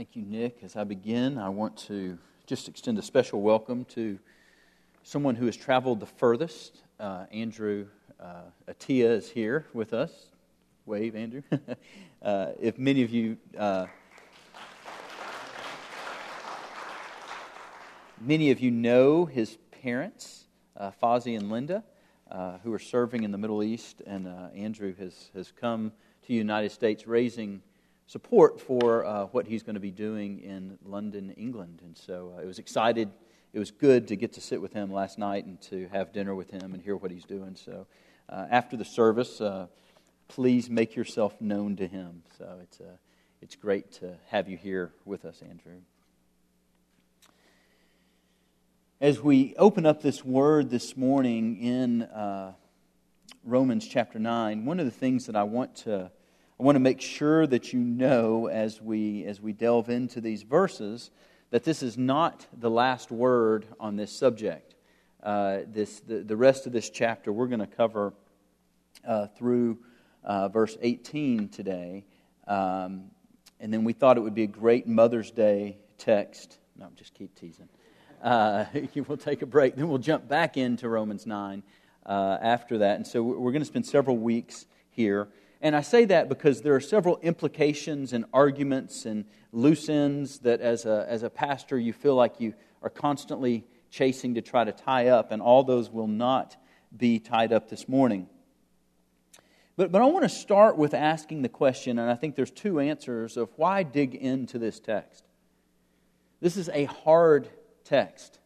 Thank you, Nick. As I begin, I want to just extend a special welcome to someone who has traveled the furthest. Andrew Atiyah is here with us. Wave, Andrew. If many of you... Many of you know his parents, Fozzie and Linda, who are serving in the Middle East, and Andrew has come to the United States raising support for what he's going to be doing in London, England. And so it was good to get to sit with him last night and to have dinner with him and hear what he's doing. So after the service, please make yourself known to him. So it's great to have you here with us, Andrew. As we open up this word this morning in Romans chapter 9, one of the things that I want to make sure that you know as we delve into these verses, that this is not the last word on this subject. The rest of this chapter we're going to cover through verse 18 today, and then we thought it would be a great Mother's Day text. No, just keep teasing. We'll take a break, then we'll jump back into Romans 9 after that. And so we're going to spend several weeks here. And I say that because there are several implications and arguments and loose ends that as a pastor you feel like you are constantly chasing to try to tie up, and all those will not be tied up this morning. But I want to start with asking the question, and I think there's two answers of why dig into this text. This is a hard text.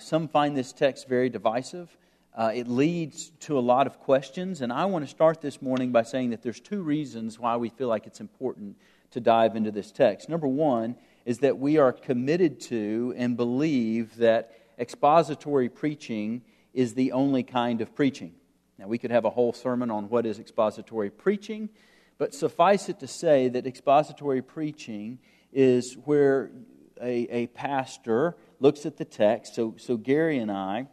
Some find this text very divisive. It leads to a lot of questions, and I want to start this morning by saying that there's two reasons why we feel like it's important to dive into this text. Number one is that we are committed to and believe that expository preaching is the only kind of preaching. Now, we could have a whole sermon on what is expository preaching, but suffice it to say that expository preaching is where a pastor looks at the text. So Gary and I,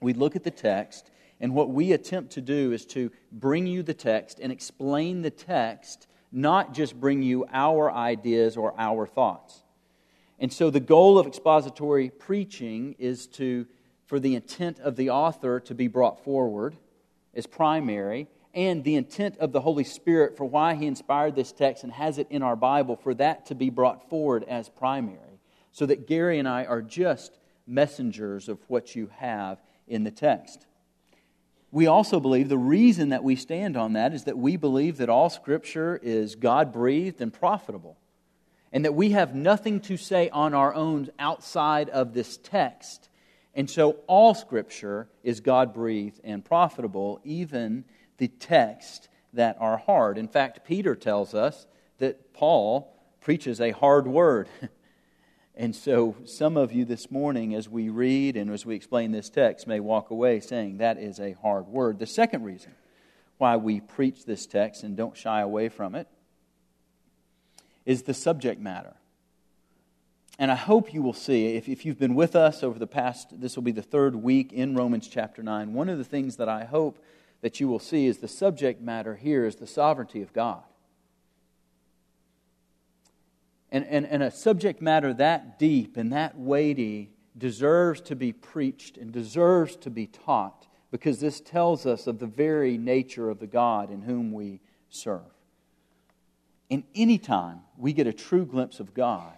we look at the text, and what we attempt to do is to bring you the text and explain the text, not just bring you our ideas or our thoughts. And so the goal of expository preaching is for the intent of the author to be brought forward as primary, and the intent of the Holy Spirit for why He inspired this text and has it in our Bible, for that to be brought forward as primary, so that Gary and I are just messengers of what you have in the text. We also believe the reason that we stand on that is that we believe that all Scripture is God-breathed and profitable, and that we have nothing to say on our own outside of this text. And so all Scripture is God-breathed and profitable, even the texts that are hard. In fact, Peter tells us that Paul preaches a hard word. And so some of you this morning, as we read and as we explain this text, may walk away saying that is a hard word. The second reason why we preach this text and don't shy away from it is the subject matter. And I hope you will see, if you've been with us over the past, this will be the third week in Romans chapter 9, one of the things that I hope that you will see is the subject matter here is the sovereignty of God. And a subject matter that deep and that weighty deserves to be preached and deserves to be taught, because this tells us of the very nature of the God in whom we serve. And anytime we get a true glimpse of God,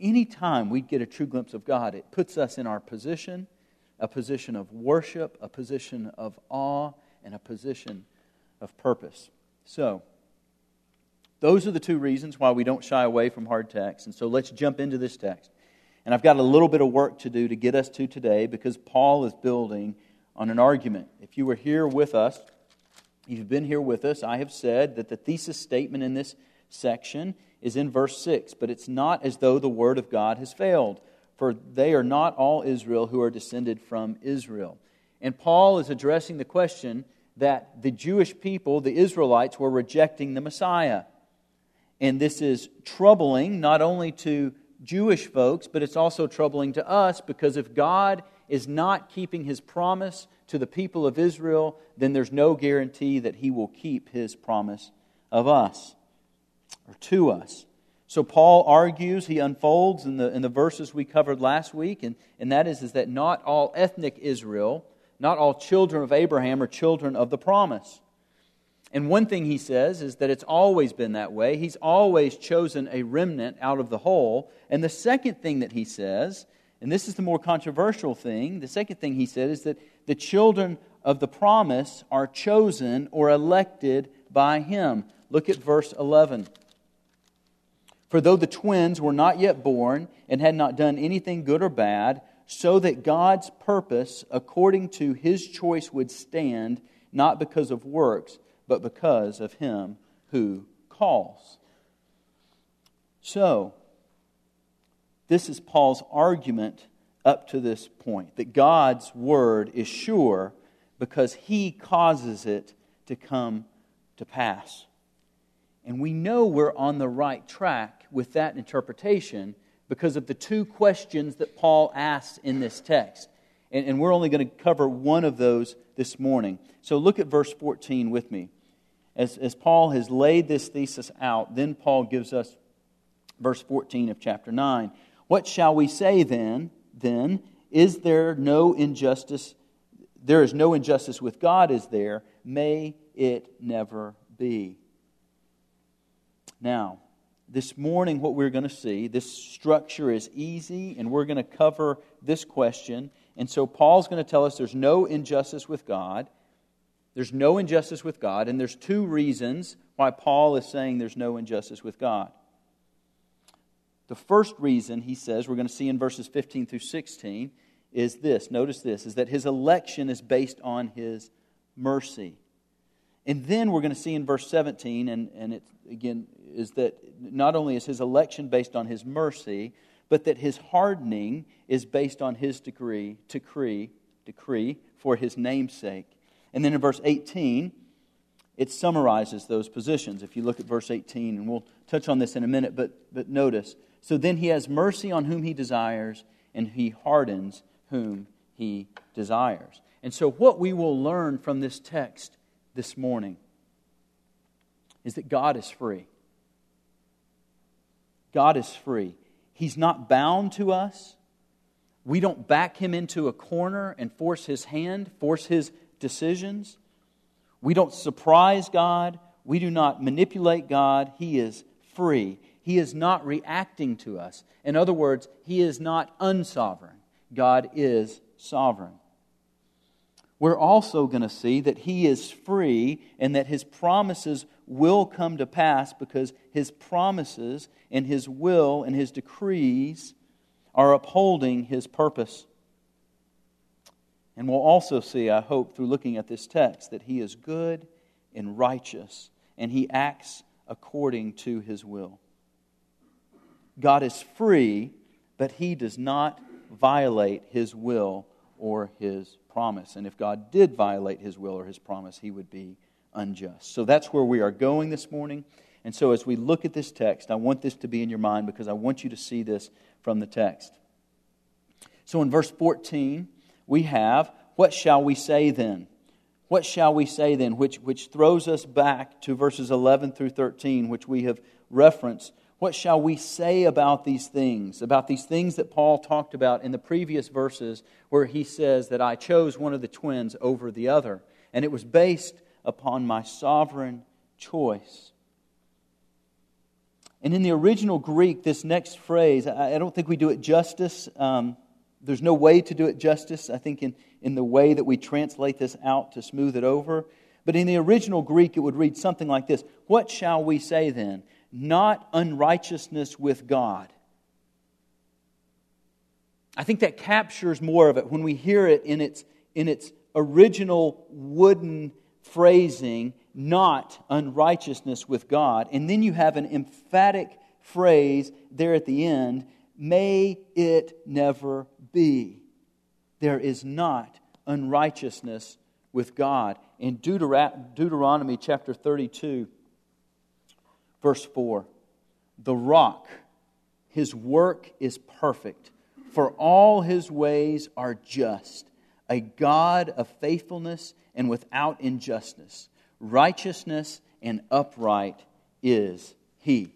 it puts us in our position, a position of worship, a position of awe, and a position of purpose. So, those are the two reasons why we don't shy away from hard texts. And so let's jump into this text. And I've got a little bit of work to do to get us to today, because Paul is building on an argument. If you were here with us, you've been here with us, I have said that the thesis statement in this section is in verse 6, but it's not as though the word of God has failed, for they are not all Israel who are descended from Israel. And Paul is addressing the question that the Jewish people, the Israelites, were rejecting the Messiah. And this is troubling not only to Jewish folks, but it's also troubling to us, because if God is not keeping His promise to the people of Israel, then there's no guarantee that He will keep His promise of us, or to us. So Paul argues, he unfolds in the verses we covered last week, and that is that not all ethnic Israel, not all children of Abraham are children of the promise. And one thing he says is that it's always been that way. He's always chosen a remnant out of the whole. And the second thing that he says, and this is the more controversial thing, the second thing he said is that the children of the promise are chosen or elected by him. Look at verse 11. For though the twins were not yet born and had not done anything good or bad, so that God's purpose according to His choice would stand, not because of works, but because of Him who calls. So, this is Paul's argument up to this point, that God's Word is sure because He causes it to come to pass. And we know we're on the right track with that interpretation because of the two questions that Paul asks in this text. And we're only going to cover one of those this morning. So look at verse 14 with me. As Paul has laid this thesis out, then Paul gives us verse 14 of chapter 9. What shall we say then? There is no injustice with God, is there? May it never be. Now, this morning what we're going to see, this structure is easy, and we're going to cover this question. And so Paul's going to tell us there's no injustice with God. There's no injustice with God, and there's two reasons why Paul is saying there's no injustice with God. The first reason, he says, we're going to see in verses 15 through 16, is this. Notice this, is that His election is based on His mercy. And then we're going to see in verse 17, and it again is that not only is His election based on His mercy, but that His hardening is based on His decree for His name's sake. And then in verse 18, it summarizes those positions. If you look at verse 18, and we'll touch on this in a minute, but notice. So then He has mercy on whom He desires, and He hardens whom He desires. And so what we will learn from this text this morning is that God is free. God is free. He's not bound to us. We don't back Him into a corner and force His hand, force His decisions. We don't surprise God. We do not manipulate God. He is free. He is not reacting to us. In other words, He is not unsovereign. God is sovereign. We're also going to see that He is free and that His promises will come to pass because His promises and His will and His decrees are upholding His purpose. And we'll also see, I hope, through looking at this text, that He is good and righteous and He acts according to His will. God is free, but He does not violate His will or His promise. And if God did violate His will or His promise, He would be unjust. So that's where we are going this morning. And so as we look at this text, I want this to be in your mind because I want you to see this from the text. So in verse 14, we have, what shall we say then? What shall we say then? Which throws us back to verses 11 through 13, which we have referenced. What shall we say about these things that Paul talked about in the previous verses where he says that I chose one of the twins over the other, and it was based upon my sovereign choice. And in the original Greek, this next phrase, I don't think we do it justice. There's no way to do it justice, I think, in the way that we translate this out to smooth it over. But in the original Greek, it would read something like this. What shall we say then? Not unrighteousness with God. I think that captures more of it when we hear it in its original wooden phrasing, not unrighteousness with God. And then you have an emphatic phrase there at the end, may it never be. There is not unrighteousness with God. In Deuteronomy chapter 32, Verse 4, the rock, His work is perfect, for all His ways are just, a God of faithfulness and without injustice. Righteousness and upright is He.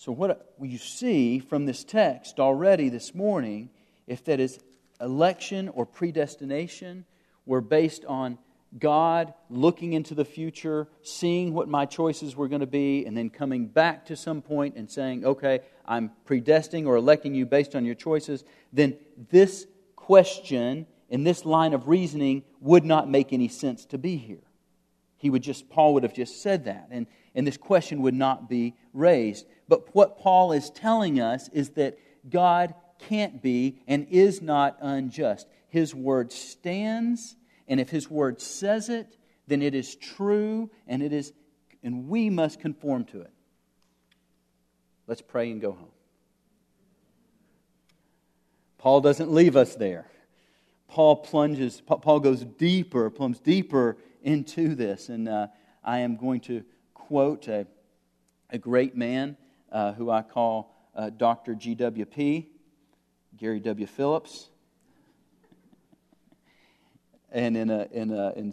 So what you see from this text already this morning, if that is election or predestination, were based on God looking into the future, seeing what my choices were going to be, and then coming back to some point and saying, okay, I'm predestining or electing you based on your choices, then this question and this line of reasoning would not make any sense to be here. Paul would have just said that, and this question would not be raised. But what Paul is telling us is that God can't be and is not unjust. His word stands, and if His word says it, then it is true, and we must conform to it. Let's pray and go home. Paul doesn't leave us there. Paul plunges deeper into this. And I am going to quote a great man who I call Dr. GWP, Gary W. Phillips. And in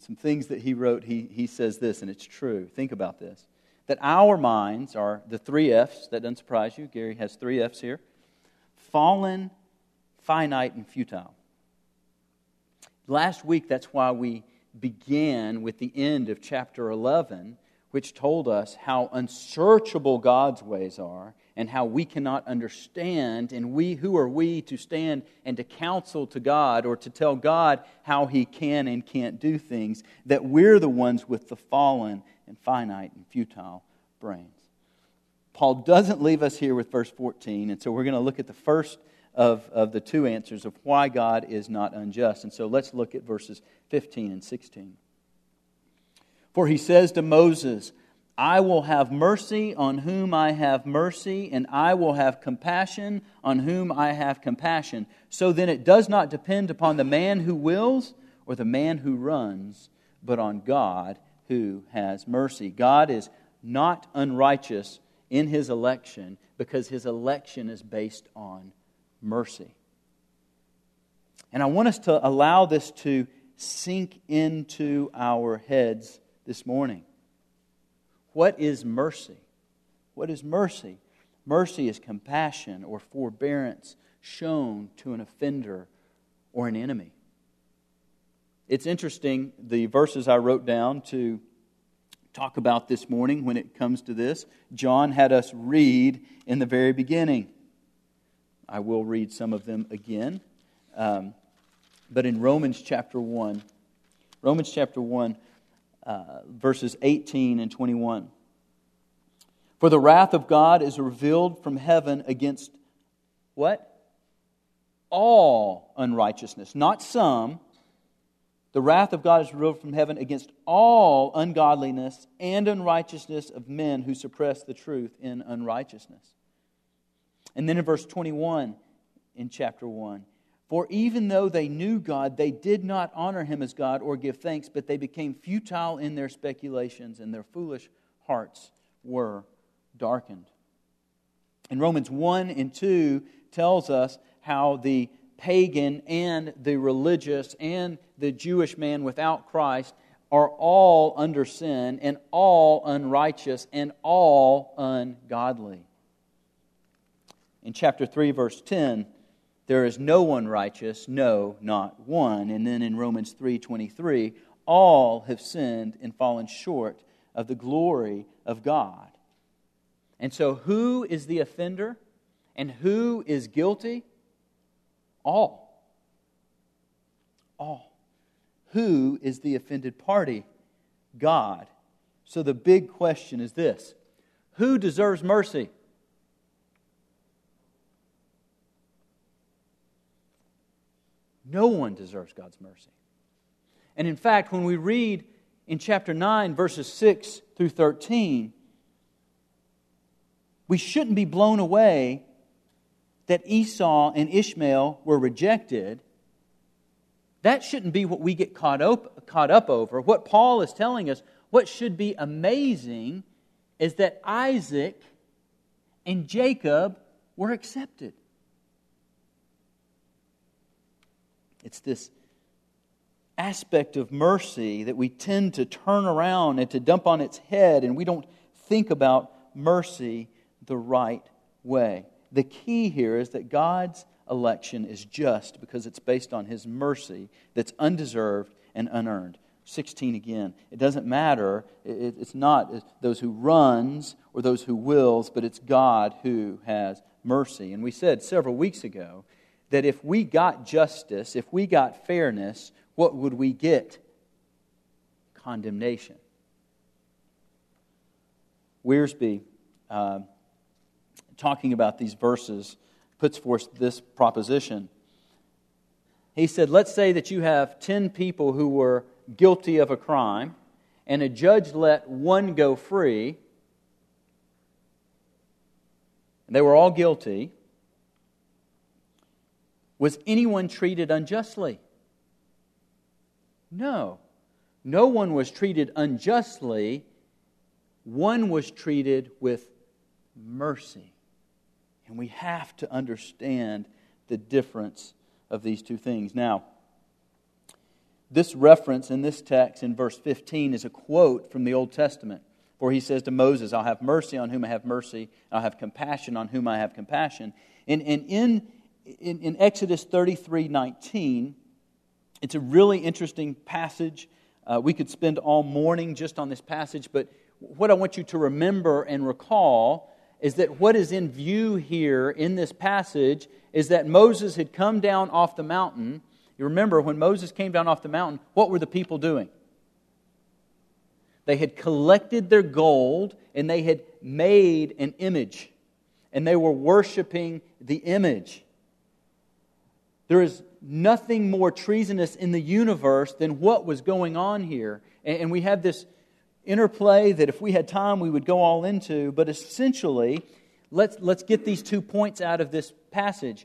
some things that he wrote, he says this, and it's true. Think about this. That our minds are the three F's. That doesn't surprise you. Gary has three F's here. Fallen, finite, and futile. Last week, that's why we began with the end of chapter 11, which told us how unsearchable God's ways are and how we cannot understand, and who are we to stand and to counsel to God or to tell God how He can and can't do things, that we're the ones with the fallen and finite and futile brains. Paul doesn't leave us here with verse 14, and so we're going to look at the first of the two answers of why God is not unjust. And so let's look at verses 15 and 16. For He says to Moses, I will have mercy on whom I have mercy, and I will have compassion on whom I have compassion. So then it does not depend upon the man who wills or the man who runs, but on God who has mercy. God is not unrighteous in His election because His election is based on mercy. And I want us to allow this to sink into our heads this morning. What is mercy? What is mercy? Mercy is compassion or forbearance shown to an offender or an enemy. It's interesting, the verses I wrote down to talk about this morning when it comes to this, John had us read in the very beginning. I will read some of them again. But in Romans chapter 1, verses 18 and 21. For the wrath of God is revealed from heaven against what? All unrighteousness, not some. The wrath of God is revealed from heaven against all ungodliness and unrighteousness of men who suppress the truth in unrighteousness. And then in verse 21 in chapter 1, for even though they knew God, they did not honor Him as God or give thanks, but they became futile in their speculations, and their foolish hearts were darkened. And Romans 1 and 2 tells us how the pagan and the religious and the Jewish man without Christ are all under sin and all unrighteous and all ungodly. In chapter 3, verse 10, there is no one righteous, no, not one. And then in Romans 3:23, all have sinned and fallen short of the glory of God. And so who is the offender and who is guilty? All. All. Who is the offended party? God. So the big question is this: who deserves mercy? No one deserves God's mercy. And in fact, when we read in chapter 9, verses 6 through 13, we shouldn't be blown away that Esau and Ishmael were rejected. That shouldn't be what we get caught up over. What Paul is telling us, what should be amazing, is that Isaac and Jacob were accepted. It's this aspect of mercy that we tend to turn around and to dump on its head, and we don't think about mercy the right way. The key here is that God's election is just because it's based on His mercy that's undeserved and unearned. 16 again. It doesn't matter. It's not those who runs or those who wills, but it's God who has mercy. And we said several weeks ago that if we got justice, if we got fairness, what would we get? Condemnation. Wiersbe, talking about these verses, puts forth this proposition. He said, let's say that you have 10 people who were guilty of a crime, and a judge let one go free, and they were all guilty. Was anyone treated unjustly? No. No one was treated unjustly. One was treated with mercy. And we have to understand the difference of these two things. Now, this reference in this text in verse 15 is a quote from the Old Testament, for he says to Moses, I'll have mercy on whom I have mercy, and I'll have compassion on whom I have compassion. And in Exodus 33:19, it's a really interesting passage. We could spend all morning just on this passage, but what I want you to remember and recall is that what is in view here in this passage is that Moses had come down off the mountain. You remember, when Moses came down off the mountain, what were the people doing? They had collected their gold, and they had made an image, and they were worshiping the image. There is nothing more treasonous in the universe than what was going on here. And we have this interplay that if we had time we would go all into, but essentially, let's get these 2 points out of this passage.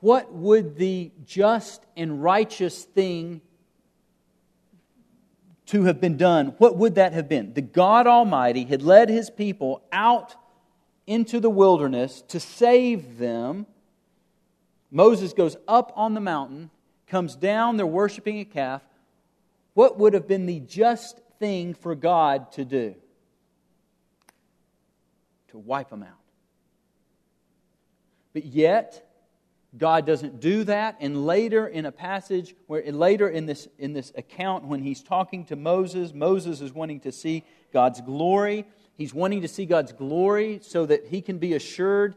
What would the just and righteous thing to have been done? What would that have been? The God Almighty had led His people out into the wilderness to save them. Moses goes up on the mountain, comes down, they're worshiping a calf. What would have been the just thing for God to do? To wipe them out. But yet, God doesn't do that. And later in a passage, later in this account, when he's talking to Moses, Moses is wanting to see God's glory. He's wanting to see God's glory so that he can be assured.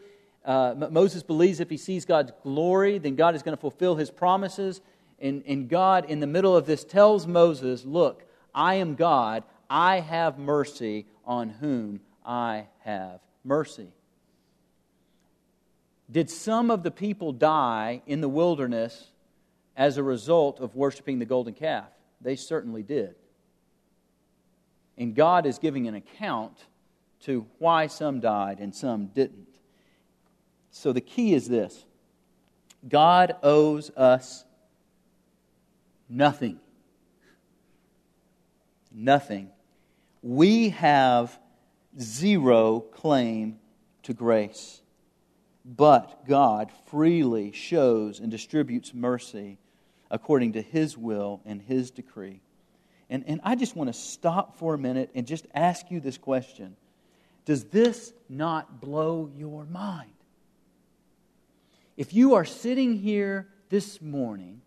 Moses believes if he sees God's glory, then God is going to fulfill His promises. And God, in the middle of this, tells Moses, look, I am God. I have mercy on whom I have mercy. Did some of the people die in the wilderness as a result of worshiping the golden calf? They certainly did. And God is giving an account to why some died and some didn't. So the key is this: God owes us nothing. Nothing. We have zero claim to grace. But God freely shows and distributes mercy according to His will and His decree. And I just want to stop for a minute and just ask you this question. Does this not blow your mind? If you are sitting here this morning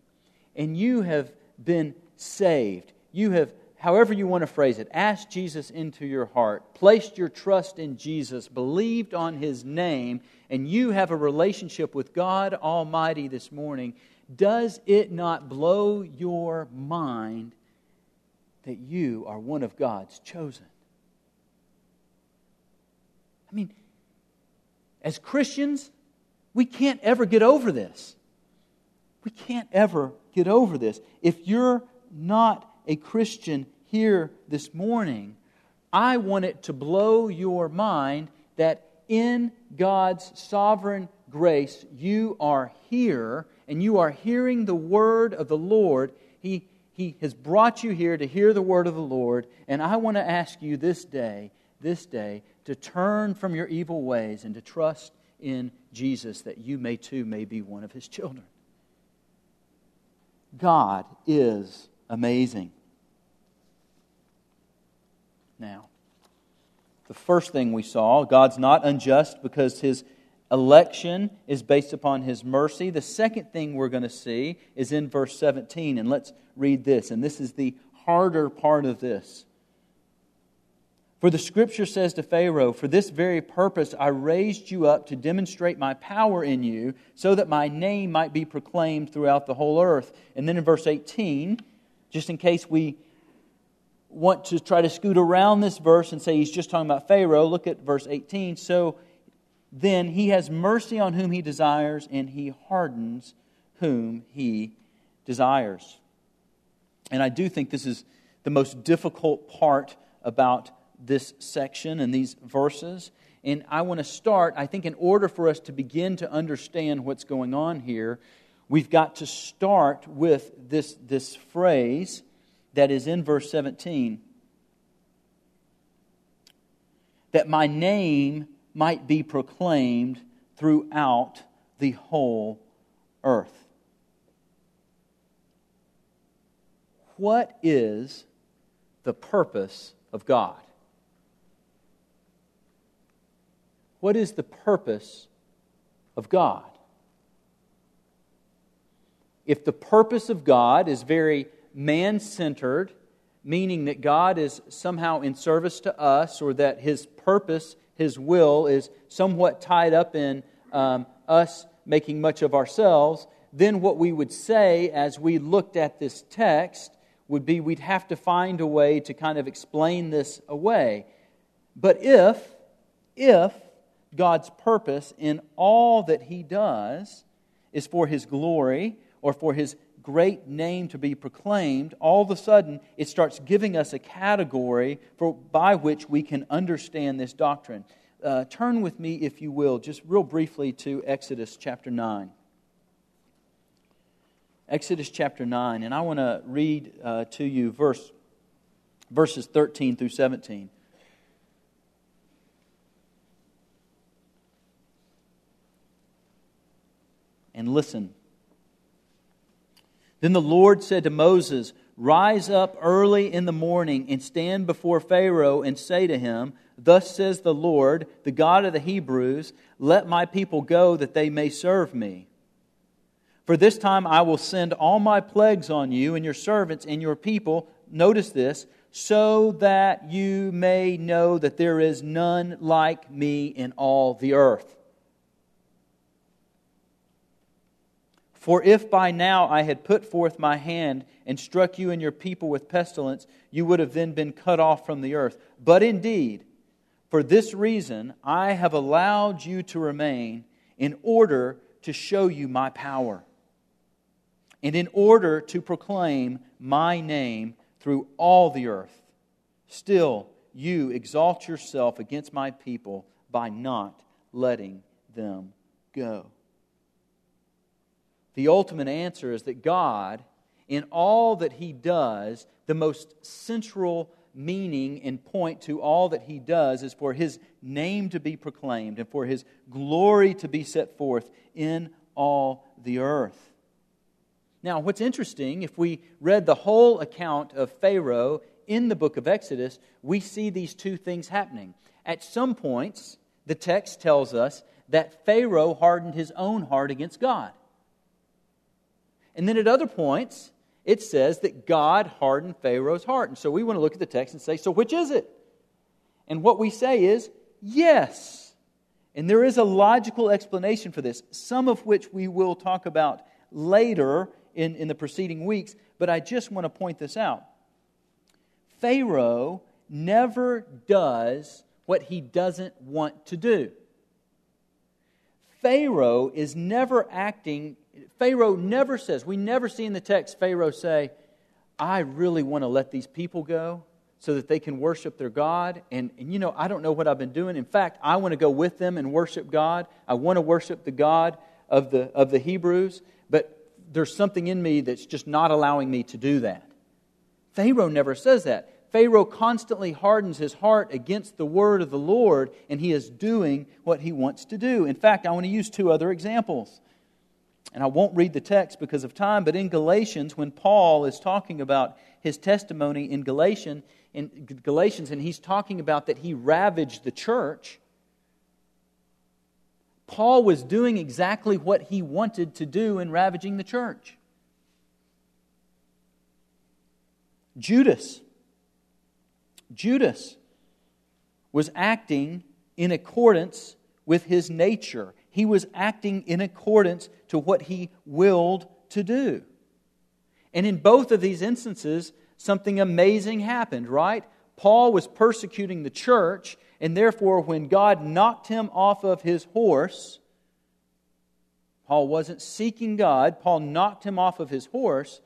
and you have been saved, you have, however you want to phrase it, asked Jesus into your heart, placed your trust in Jesus, believed on His name, and you have a relationship with God Almighty this morning, does it not blow your mind that you are one of God's chosen? I mean, as Christians, we can't ever get over this. We can't ever get over this. If you're not a Christian here this morning, I want it to blow your mind that in God's sovereign grace, you are here and you are hearing the word of the Lord. He has brought you here to hear the word of the Lord, and I want to ask you this day, to turn from your evil ways and to trust in Jesus that you may too be one of His children. God is amazing. Now, the first thing we saw. God's not unjust because His election is based upon His mercy. The second thing we're going to see is in verse 17, and let's read this. And this is the harder part of this. For the Scripture says to Pharaoh, "For this very purpose I raised you up to demonstrate my power in you, so that my name might be proclaimed throughout the whole earth." And then in verse 18, just in case we want to try to scoot around this verse and say he's just talking about Pharaoh, look at verse 18. "So then He has mercy on whom He desires, and He hardens whom He desires." And I do think this is the most difficult part about this section and these verses. And I want to start, I think in order for us to begin to understand what's going on here, we've got to start with this phrase that is in verse 17. That my name might be proclaimed throughout the whole earth. What is the purpose of God? What is the purpose of God? If the purpose of God is very man-centered, meaning that God is somehow in service to us, or that His purpose, His will, is somewhat tied up in us making much of ourselves, then what we would say as we looked at this text would be we'd have to find a way to kind of explain this away. But if God's purpose in all that He does is for His glory or for His great name to be proclaimed, all of a sudden it starts giving us a category by which we can understand this doctrine. Turn with me, if you will, just real briefly to Exodus chapter 9. Exodus chapter 9, and I want to read to you verses 13 through 17. And listen. Then the Lord said to Moses, "Rise up early in the morning and stand before Pharaoh and say to him, 'Thus says the Lord, the God of the Hebrews, let my people go that they may serve me. For this time I will send all my plagues on you and your servants and your people,'" notice this, "so that you may know that there is none like me in all the earth. For if by now I had put forth my hand and struck you and your people with pestilence, you would have then been cut off from the earth. But indeed, for this reason I have allowed you to remain, in order to show you my power, and in order to proclaim my name through all the earth. Still, you exalt yourself against my people by not letting them go." The ultimate answer is that God, in all that He does, the most central meaning and point to all that He does is for His name to be proclaimed and for His glory to be set forth in all the earth. Now, what's interesting, if we read the whole account of Pharaoh in the book of Exodus, we see these two things happening. At some points, the text tells us that Pharaoh hardened his own heart against God. And then at other points, it says that God hardened Pharaoh's heart. And so we want to look at the text and say, so which is it? And what we say is, yes. And there is a logical explanation for this, some of which we will talk about later in the preceding weeks. But I just want to point this out. Pharaoh never does what he doesn't want to do. Pharaoh is never acting. Pharaoh never says, we never see in the text Pharaoh say, "I really want to let these people go so that they can worship their God. And you know, I don't know what I've been doing. In fact, I want to go with them and worship God. I want to worship the God of the Hebrews. But there's something in me that's just not allowing me to do that." Pharaoh never says that. Pharaoh constantly hardens his heart against the word of the Lord, and he is doing what he wants to do. In fact, I want to use two other examples. And I won't read the text because of time, but in Galatians, when Paul is talking about his testimony in Galatians, in Galatians, and he's talking about that he ravaged the church. Paul was doing exactly what he wanted to do in ravaging the church. Judas was acting in accordance with his nature. He was acting in accordance to what he willed to do. And in both of these instances, something amazing happened, right? Paul was persecuting the church, and therefore when God knocked him off of his horse, Paul wasn't seeking God, Paul knocked him off of his horse.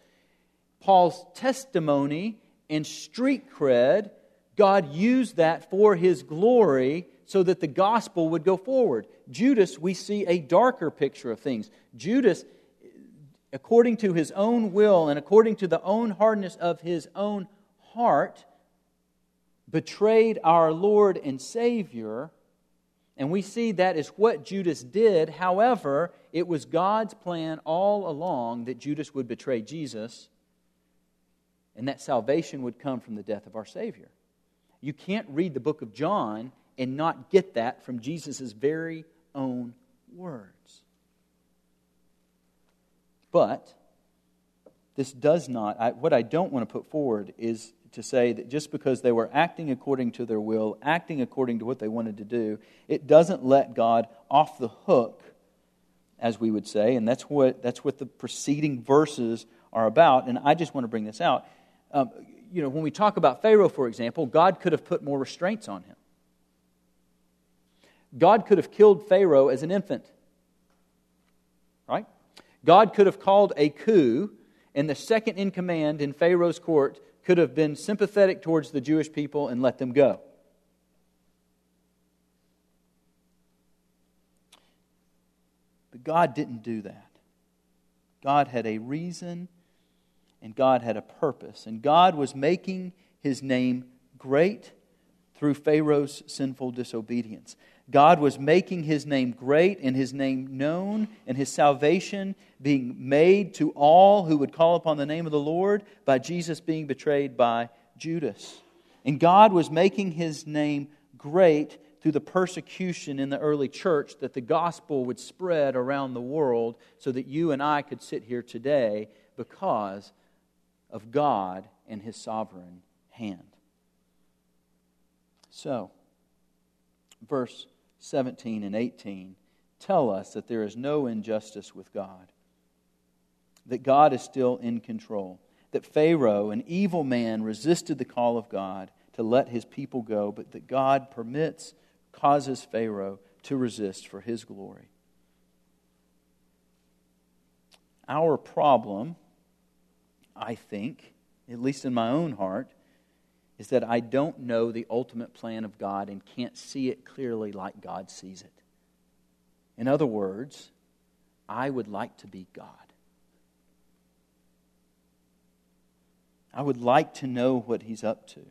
Paul's testimony and street cred, God used that for His glory so that the gospel would go forward. Judas, we see a darker picture of things. Judas, according to his own will and according to the own hardness of his own heart, betrayed our Lord and Savior. And we see that is what Judas did. However, it was God's plan all along that Judas would betray Jesus and that salvation would come from the death of our Savior. You can't read the book of John and not get that from Jesus' very own words. But this does not... what I don't want to put forward is to say that just because they were acting according to their will, acting according to what they wanted to do, it doesn't let God off the hook, as we would say, and that's what the preceding verses are about. And I just want to bring this out. When we talk about Pharaoh, for example, God could have put more restraints on him. God could have killed Pharaoh as an infant, right? God could have called a coup, and the second in command in Pharaoh's court could have been sympathetic towards the Jewish people and let them go. But God didn't do that. God had a reason, and God had a purpose, and God was making His name great through Pharaoh's sinful disobedience. God was making His name great and His name known and His salvation being made to all who would call upon the name of the Lord by Jesus being betrayed by Judas. And God was making His name great through the persecution in the early church that the gospel would spread around the world so that you and I could sit here today because of God and His sovereign hand. So, verse 17 and 18 tell us that there is no injustice with God, that God is still in control, that Pharaoh, an evil man, resisted the call of God to let his people go, but that God causes Pharaoh to resist for His glory. Our problem, I think, at least in my own heart, is that I don't know the ultimate plan of God and can't see it clearly like God sees it. In other words, I would like to be God. I would like to know what He's up to.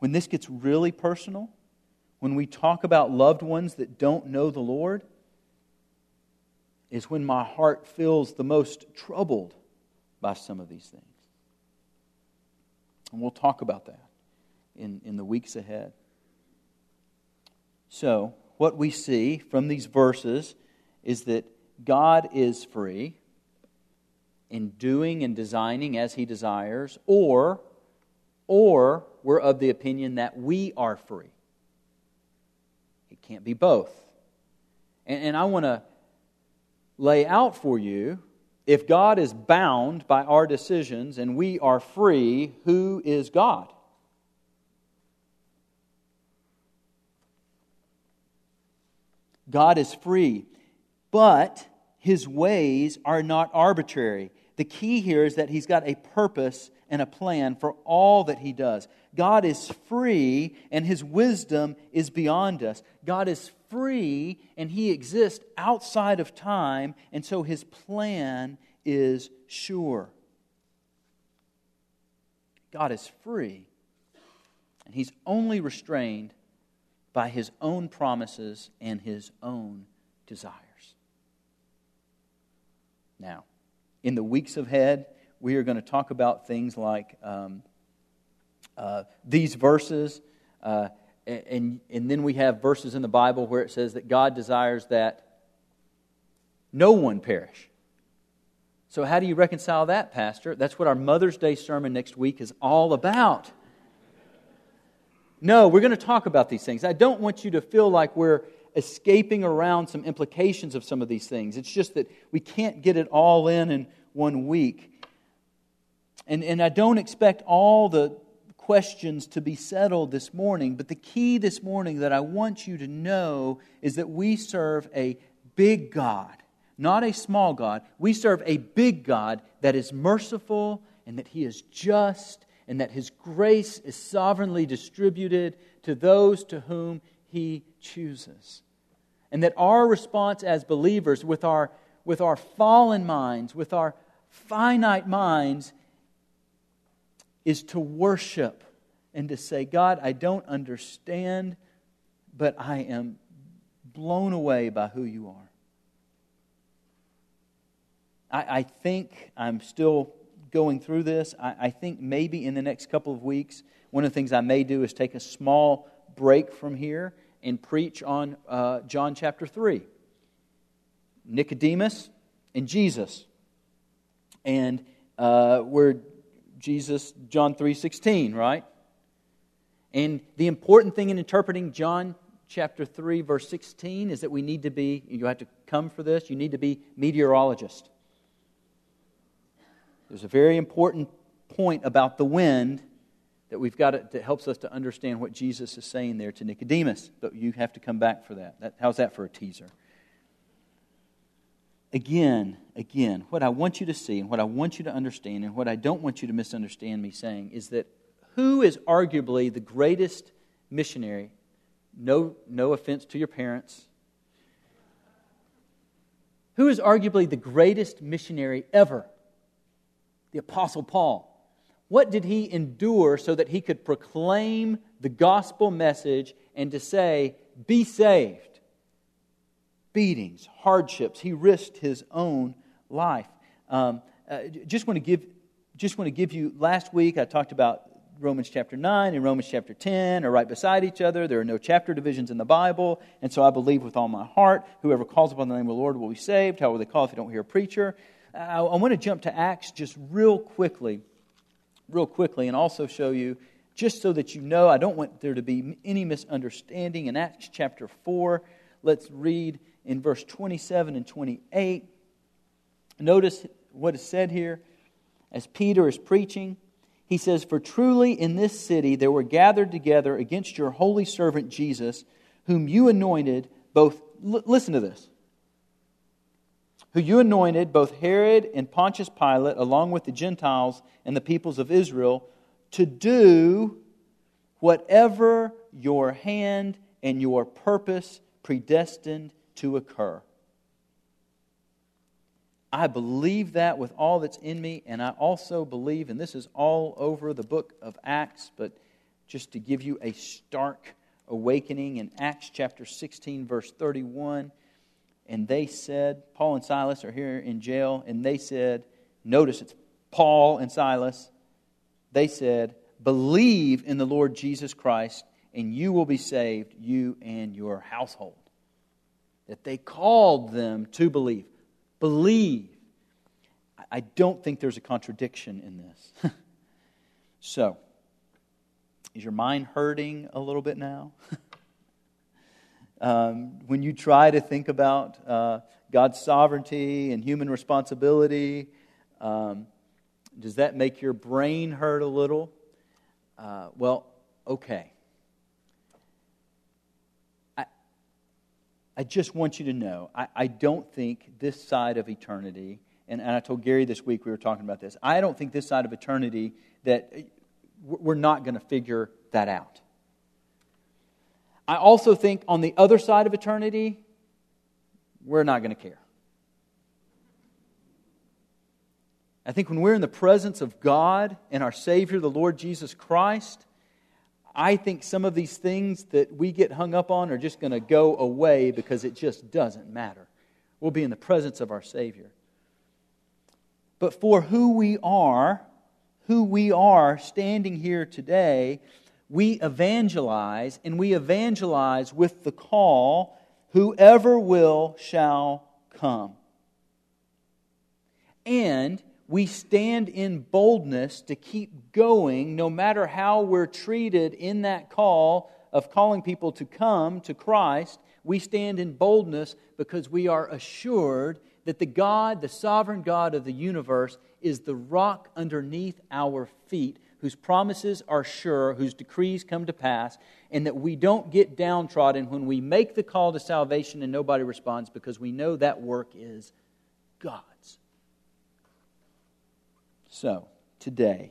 When this gets really personal, when we talk about loved ones that don't know the Lord, is when my heart feels the most troubled by some of these things. And we'll talk about that in the weeks ahead. So, what we see from these verses is that God is free in doing and designing as He desires, or we're of the opinion that we are free. It can't be both. And I want to lay out for you, if God is bound by our decisions and we are free, who is God? God is free, but His ways are not arbitrary. The key here is that He's got a purpose and a plan for all that He does. God is free and His wisdom is beyond us. God is free and He exists outside of time, and so His plan is sure. God is free and He's only restrained by His own promises and His own desires. Now, in the weeks ahead, we are going to talk about things like these verses. And then we have verses in the Bible where it says that God desires that no one perish. So how do you reconcile that, Pastor? That's what our Mother's Day sermon next week is all about. No, we're going to talk about these things. I don't want you to feel like we're escaping around some implications of some of these things. It's just that we can't get it all in one week. And I don't expect all the questions to be settled this morning, but the key this morning that I want you to know is that we serve a big God, not a small God. We serve a big God that is merciful and that He is just, and that His grace is sovereignly distributed to those to whom He chooses. And that our response as believers, with our fallen minds, with our finite minds, is to worship and to say, God, I don't understand, but I am blown away by who You are. I think I'm still going through this. I think maybe in the next couple of weeks, one of the things I may do is take a small break from here and preach on John chapter 3. Nicodemus and Jesus. And we're Jesus, John 3:16, right? And the important thing in interpreting John chapter 3, verse 16 is that we need to be, you have to come for this, you need to be meteorologist. There's a very important point about the wind that we've got that helps us to understand what Jesus is saying there to Nicodemus. But you have to come back for that. How's that for a teaser? Again, what I want you to see and what I want you to understand and what I don't want you to misunderstand me saying is that who is arguably the greatest missionary? No offense to your parents. Who is arguably the greatest missionary ever? The Apostle Paul. What did he endure so that he could proclaim the gospel message and to say, be saved? Beatings, hardships. He risked his own life. Just want to give you, last week I talked about Romans chapter 9 and Romans chapter 10 are right beside each other. There are no chapter divisions in the Bible. And so I believe with all my heart, whoever calls upon the name of the Lord will be saved. How will they call if they don't hear a preacher? I want to jump to Acts just real quickly, and also show you, just so that you know, I don't want there to be any misunderstanding. In Acts chapter 4, let's read in verse 27 and 28. Notice what is said here as Peter is preaching. He says, "For truly in this city there were gathered together against your holy servant Jesus, whom you anointed both..." Listen to this. "Who you anointed, both Herod and Pontius Pilate, along with the Gentiles and the peoples of Israel, to do whatever your hand and your purpose predestined to occur." I believe that with all that's in me, and I also believe, and this is all over the book of Acts, but just to give you a stark awakening, in Acts chapter 16, verse 31... And they said, Paul and Silas are here in jail, and they said, notice it's Paul and Silas, they said, "Believe in the Lord Jesus Christ, and you will be saved, you and your household." That they called them to believe. Believe. I don't think there's a contradiction in this. So, is your mind hurting a little bit now? When you try to think about God's sovereignty and human responsibility, does that make your brain hurt a little? Well, okay. I just want you to know, I don't think this side of eternity, and I told Gary this week we were talking about this, I don't think this side of eternity that we're not going to figure that out. I also think on the other side of eternity, we're not going to care. I think when we're in the presence of God and our Savior, the Lord Jesus Christ, I think some of these things that we get hung up on are just going to go away because it just doesn't matter. We'll be in the presence of our Savior. But for who we are, who we are standing here today, we evangelize, and we evangelize with the call, whoever will shall come. And we stand in boldness to keep going no matter how we're treated in that call of calling people to come to Christ. We stand in boldness because we are assured that the God, the sovereign God of the universe, is the rock underneath our feet, whose promises are sure, whose decrees come to pass, and that we don't get downtrodden when we make the call to salvation and nobody responds, because we know that work is God's. So, today,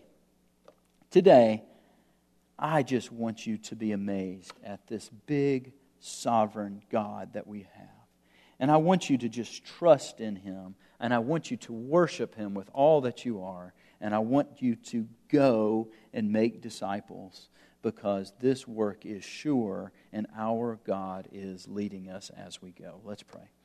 I just want you to be amazed at this big, sovereign God that we have. And I want you to just trust in Him, and I want you to worship Him with all that you are, and I want you to go and make disciples, because this work is sure and our God is leading us as we go. Let's pray.